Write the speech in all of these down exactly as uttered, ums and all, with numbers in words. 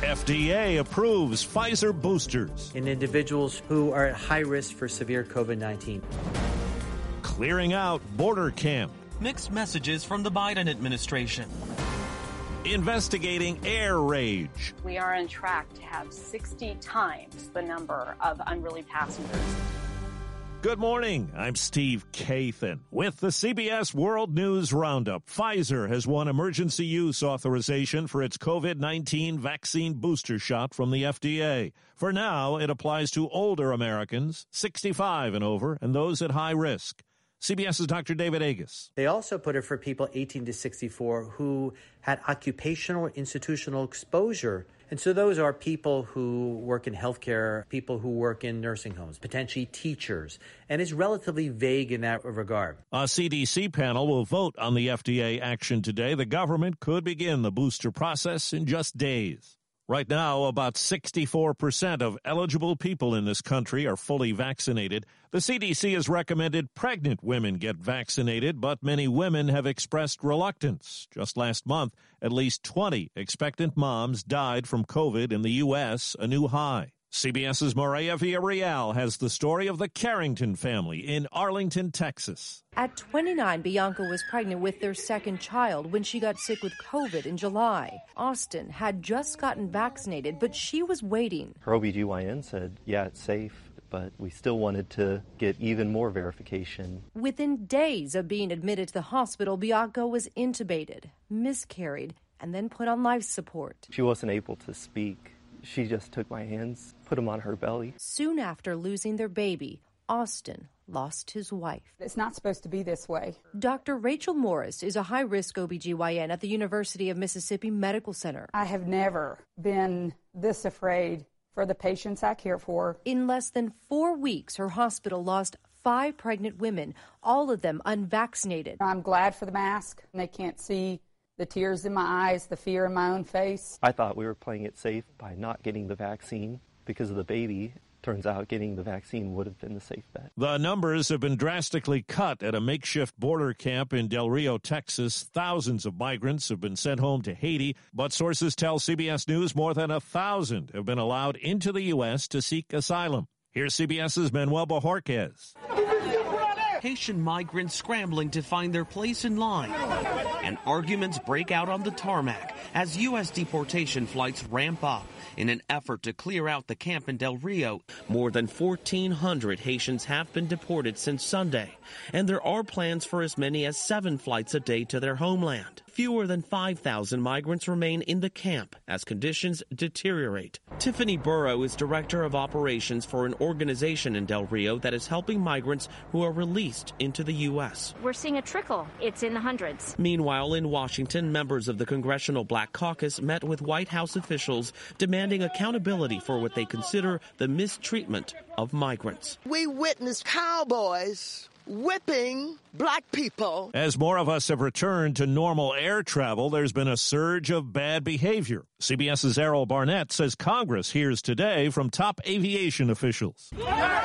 F D A approves Pfizer boosters in individuals who are at high risk for severe covid nineteen. Clearing out border camp. Mixed messages from the Biden administration. Investigating air rage. We are on track to have sixty times the number of unruly passengers. Good morning. I'm Steve Kathan with the C B S World News Roundup. Pfizer has won emergency use authorization for its covid nineteen vaccine booster shot from the F D A. For now, it applies to older Americans, sixty-five and over, and those at high risk. CBS's Doctor David Agus. They also put it for people eighteen to sixty-four who had occupational or institutional exposure. And so those are people who work in healthcare, people who work in nursing homes, potentially teachers, and it's relatively vague in that regard. A C D C panel will vote on the F D A action today. The government could begin the booster process in just days. Right now, about sixty-four percent of eligible people in this country are fully vaccinated. The C D C has recommended pregnant women get vaccinated, but many women have expressed reluctance. Just last month, at least twenty expectant moms died from COVID in the U S, a new high. CBS's Maria Villarreal has the story of the Carrington family in Arlington, Texas. At twenty-nine, Bianca was pregnant with their second child when she got sick with COVID in July. Austin had just gotten vaccinated, but she was waiting. Her O B G Y N said, yeah, it's safe, but we still wanted to get even more verification. Within days of being admitted to the hospital, Bianca was intubated, miscarried, and then put on life support. She wasn't able to speak. She just took my hands, put them on her belly. Soon after losing their baby, Austin lost his wife. It's not supposed to be this way. Doctor Rachel Morris is a high-risk O B G Y N at the University of Mississippi Medical Center. I have never been this afraid for the patients I care for. In less than four weeks, her hospital lost five pregnant women, all of them unvaccinated. I'm glad for the mask. They can't see the tears in my eyes, the fear in my own face. I thought we were playing it safe by not getting the vaccine because of the baby. Turns out getting the vaccine would have been the safe bet. The numbers have been drastically cut at a makeshift border camp in Del Rio, Texas. Thousands of migrants have been sent home to Haiti, but sources tell C B S News more than a thousand have been allowed into the U S to seek asylum. Here's CBS's Manuel Bajorquez. Haitian migrants scrambling to find their place in line. And arguments break out on the tarmac as U S deportation flights ramp up in an effort to clear out the camp in Del Rio. More than fourteen hundred Haitians have been deported since Sunday, and there are plans for as many as seven flights a day to their homeland. Fewer than five thousand migrants remain in the camp as conditions deteriorate. Tiffany Burrow is director of operations for an organization in Del Rio that is helping migrants who are released into the U S. We're seeing a trickle. It's in the hundreds. Meanwhile, in Washington, members of the Congressional Black Caucus met with White House officials demanding accountability for what they consider the mistreatment of migrants. We witnessed cowboys whipping black people. As more of us have returned to normal air travel, there's been a surge of bad behavior. CBS's Errol Barnett says Congress hears today from top aviation officials. Yeah.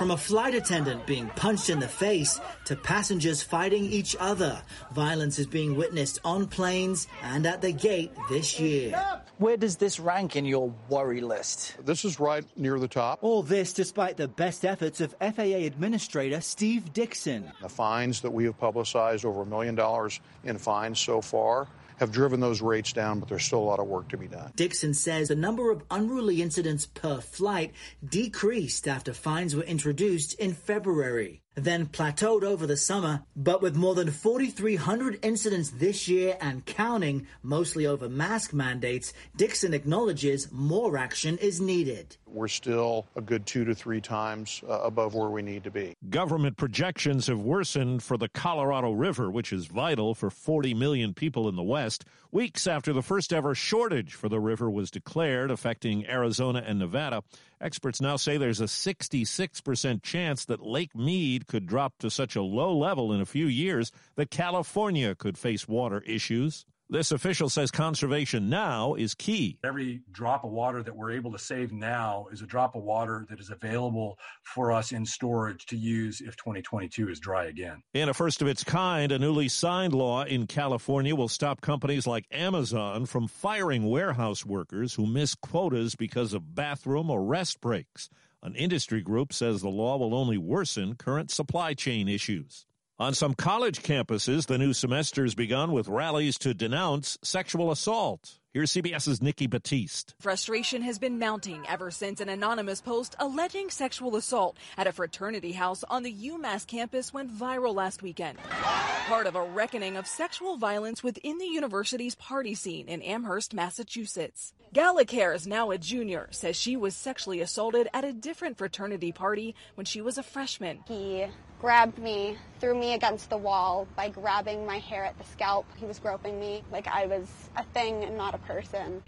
From a flight attendant being punched in the face to passengers fighting each other, violence is being witnessed on planes and at the gate this year. Where does this rank in your worry list? This is right near the top. All this despite the best efforts of F A A Administrator Steve Dixon. The fines that we have publicized, over a million dollars in fines so far, have driven those rates down, but there's still a lot of work to be done. Dixon says the number of unruly incidents per flight decreased after fines were introduced in February, then plateaued over the summer, but with more than four thousand three hundred incidents this year and counting, mostly over mask mandates, Dixon acknowledges more action is needed. We're still a good two to three times uh, above where we need to be. Government projections have worsened for the Colorado River, which is vital for forty million people in the West, weeks after the first ever shortage for the river was declared, affecting Arizona and Nevada. Experts now say there's a sixty-six percent chance that Lake Mead could drop to such a low level in a few years that California could face water issues. This official says conservation now is key. Every drop of water that we're able to save now is a drop of water that is available for us in storage to use if twenty twenty-two is dry again. In a first of its kind, a newly signed law in California will stop companies like Amazon from firing warehouse workers who miss quotas because of bathroom or rest breaks. An industry group says the law will only worsen current supply chain issues. On some college campuses, the new semester's begun with rallies to denounce sexual assault. Here's CBS's Nikki Batiste. Frustration has been mounting ever since an anonymous post alleging sexual assault at a fraternity house on the UMass campus went viral last weekend. Part of a reckoning of sexual violence within the university's party scene in Amherst, Massachusetts. Gallagher is now a junior, says she was sexually assaulted at a different fraternity party when she was a freshman. He grabbed me, threw me against the wall by grabbing my hair at the scalp. He was groping me like I was a thing and not a person.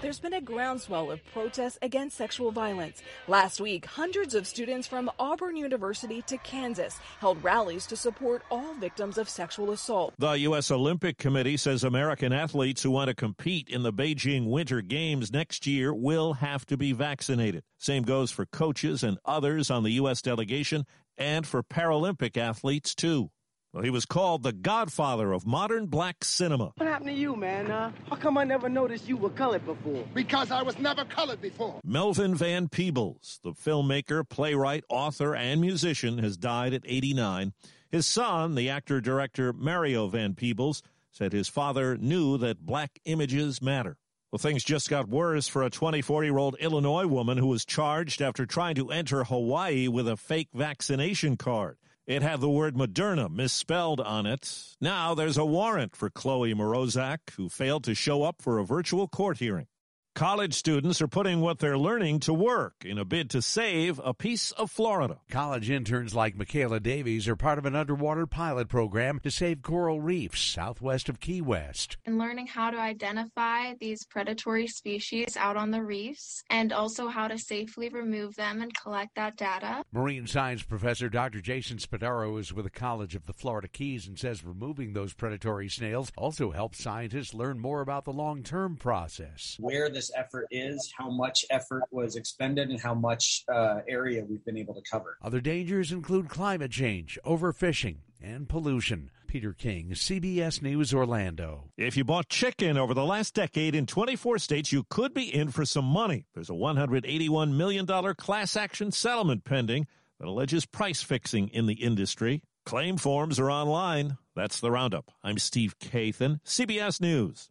There's been a groundswell of protests against sexual violence. Last week, hundreds of students from Auburn University to Kansas held rallies to support all victims of sexual assault. The U S Olympic Committee says American athletes who want to compete in the Beijing Winter Games next year will have to be vaccinated. Same goes for coaches and others on the U S delegation and for Paralympic athletes, too. Well, he was called the godfather of modern black cinema. What happened to you, man? Uh, how come I never noticed you were colored before? Because I was never colored before. Melvin Van Peebles, the filmmaker, playwright, author, and musician, has died at eighty-nine. His son, the actor-director Mario Van Peebles, said his father knew that black images matter. Well, things just got worse for a twenty-four-year-old Illinois woman who was charged after trying to enter Hawaii with a fake vaccination card. It had the word Moderna misspelled on it. Now there's a warrant for Chloe Morozak, who failed to show up for a virtual court hearing. College students are putting what they're learning to work in a bid to save a piece of Florida. College interns like Michaela Davies are part of an underwater pilot program to save coral reefs southwest of Key West. And learning how to identify these predatory species out on the reefs and also how to safely remove them and collect that data. Marine science professor Doctor Jason Spadaro is with the College of the Florida Keys and says removing those predatory snails also helps scientists learn more about the long-term process. Where the This effort is, how much effort was expended, and how much uh, area we've been able to cover. Other dangers include climate change, overfishing, and pollution. Peter King, C B S News, Orlando. If you bought chicken over the last decade in twenty-four states, you could be in for some money. There's a one hundred eighty-one million dollars class action settlement pending that alleges price fixing in the industry. Claim forms are online. That's the roundup. I'm Steve Kathan, C B S News.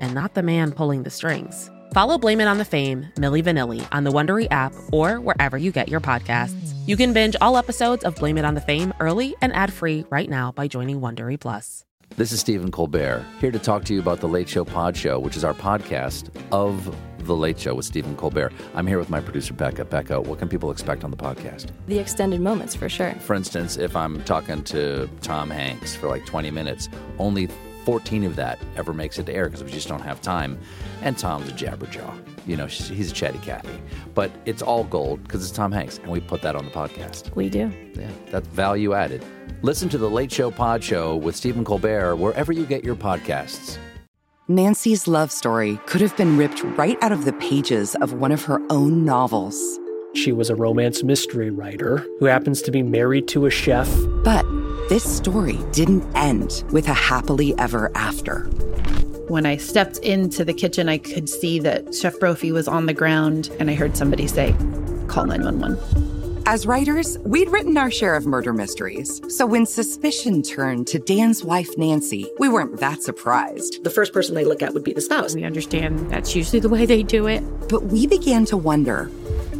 and not the man pulling the strings? Follow Blame It On The Fame, Milli Vanilli, on the Wondery app or wherever you get your podcasts. You can binge all episodes of Blame It On The Fame early and ad-free right now by joining Wondery Plus. This is Stephen Colbert, here to talk to you about the Late Show Pod Show, which is our podcast of The Late Show with Stephen Colbert. I'm here with my producer, Becca. Becca, what can people expect on the podcast? The extended moments, for sure. For instance, if I'm talking to Tom Hanks for like twenty minutes, only fourteen of that ever makes it to air because we just don't have time. And Tom's a jabberjaw. You know, he's a chatty Cathy. But it's all gold because it's Tom Hanks, and we put that on the podcast. We do. Yeah, that's value added. Listen to The Late Show Pod Show with Stephen Colbert wherever you get your podcasts. Nancy's love story could have been ripped right out of the pages of one of her own novels. She was a romance mystery writer who happens to be married to a chef. But this story didn't end with a happily ever after. When I stepped into the kitchen, I could see that Chef Brophy was on the ground, and I heard somebody say, "Call nine one one." As writers, we'd written our share of murder mysteries. So when suspicion turned to Dan's wife, Nancy, we weren't that surprised. The first person they look at would be the spouse. We understand that's usually the way they do it. But we began to wonder,